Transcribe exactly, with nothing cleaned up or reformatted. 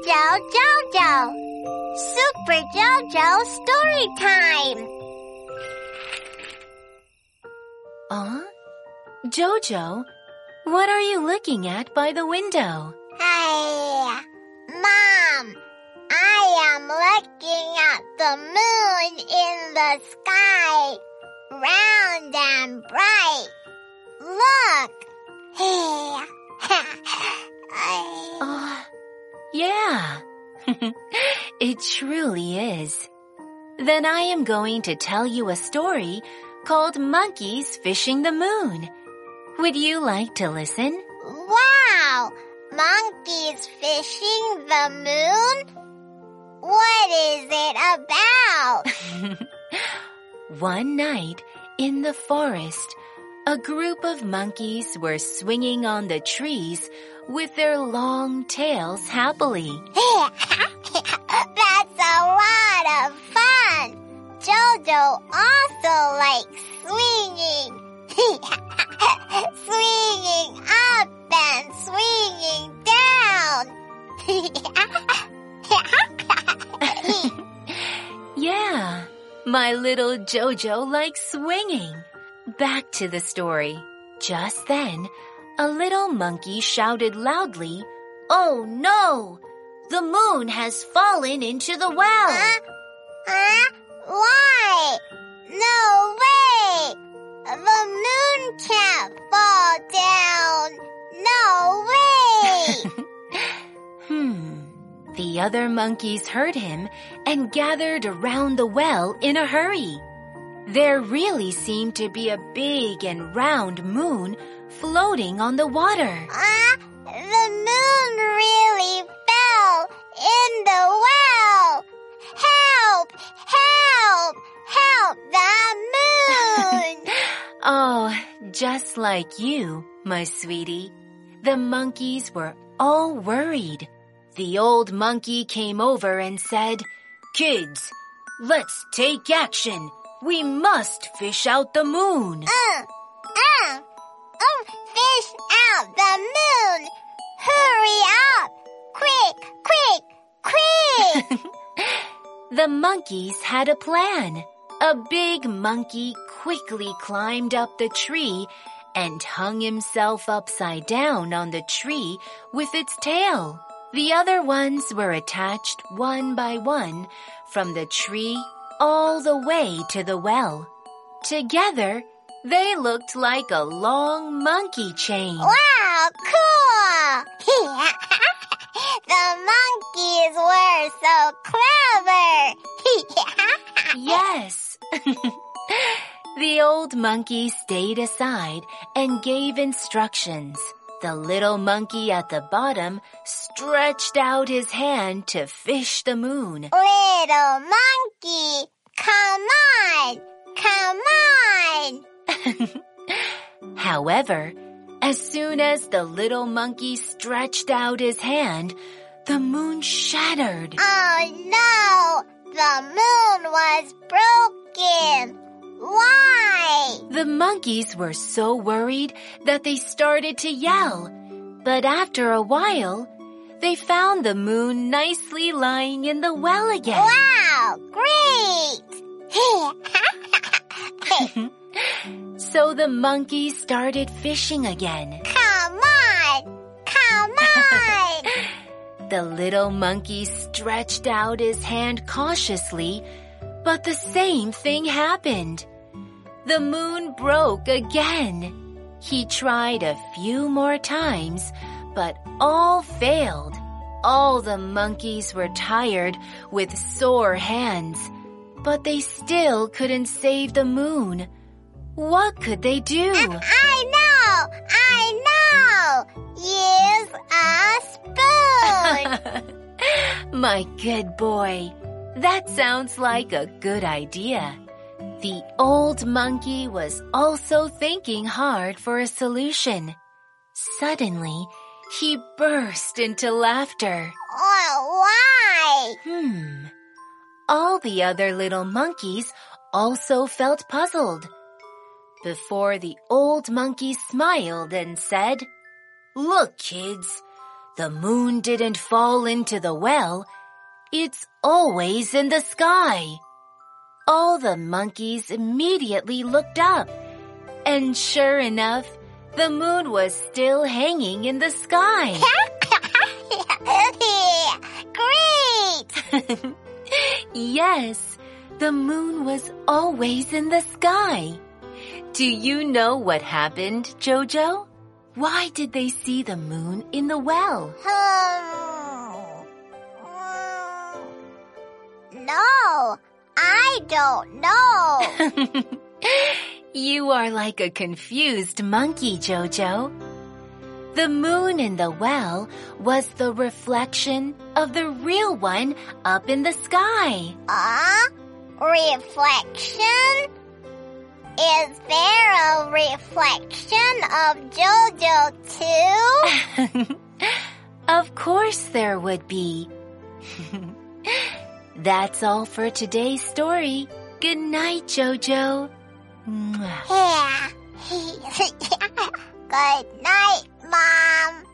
Jojo Jojo, Super Jojo Storytime. Huh? Jojo, what are you looking at by the window? Hey, Mom, I am looking at the moon in the sky, round and bright. Look. Hey. Oh, yeah. It truly is. Then I am going to tell you a story called Monkeys Fishing the Moon. Would you like to listen? Wow! Monkeys fishing the moon? What is it about? One night in the forest, a group of monkeys were swinging on the trees with their long tails happily. That's a lot of fun! Jojo also likes swinging. Swinging up and swinging down. Yeah, my little Jojo likes swinging. Back to the story. Just then, a little monkey shouted loudly, "Oh no! The moon has fallen into the well!" Huh? Huh? Why? No way! The moon can't fall down! No way! Hmm. The other monkeys heard him and gathered around the well in a hurry. There really seemed to be a big and round moon floating on the water. Ah, uh, the moon really fell in the well. Help! Help! Help the moon! Oh, just like you, my sweetie. The monkeys were all worried. The old monkey came over and said, "Kids, let's take action. We must fish out the moon." Uh, uh, oh, fish out the moon. Hurry up. Quick, quick, quick. The monkeys had a plan. A big monkey quickly climbed up the tree and hung himself upside down on the tree with its tail. The other ones were attached one by one from the tree all the way to the well. Together, they looked like a long monkey chain. Wow, cool! The monkeys were so clever! Yes. The old monkey stayed aside and gave instructions. The little monkey at the bottom stretched out his hand to fish the moon. Little monkey, come on, come on. However, as soon as the little monkey stretched out his hand, the moon shattered. Oh no, the moon was broken. Why? The monkeys were so worried that they started to yell. But after a while, they found the moon nicely lying in the well again. Wow, great! So the monkeys started fishing again. Come on! Come on! The little monkey stretched out his hand cautiously, but the same thing happened. The moon broke again. He tried a few more times, but all failed. All the monkeys were tired with sore hands, but they still couldn't save the moon. What could they do? I, I know! I know! Use a spoon! My good boy. That sounds like a good idea. The old monkey was also thinking hard for a solution. Suddenly, he burst into laughter. Oh, why? Hmm. All the other little monkeys also felt puzzled. Before the old monkey smiled and said, "Look, kids, The moon didn't fall into the well. It's always in the sky. All the monkeys immediately looked up. And sure enough, the moon was still hanging in the sky. Great! Yes, the moon was always in the sky. Do you know what happened, Jojo? Why did they see the moon in the well? Hmm. Hmm. No, I don't know. You are like a confused monkey, Jojo. The moon in the well was the reflection of the real one up in the sky. Ah, uh, reflection? Is there a reflection of Jojo too? Of course there would be. That's all for today's story. Good night, Jojo. Yeah. Good night, Mom.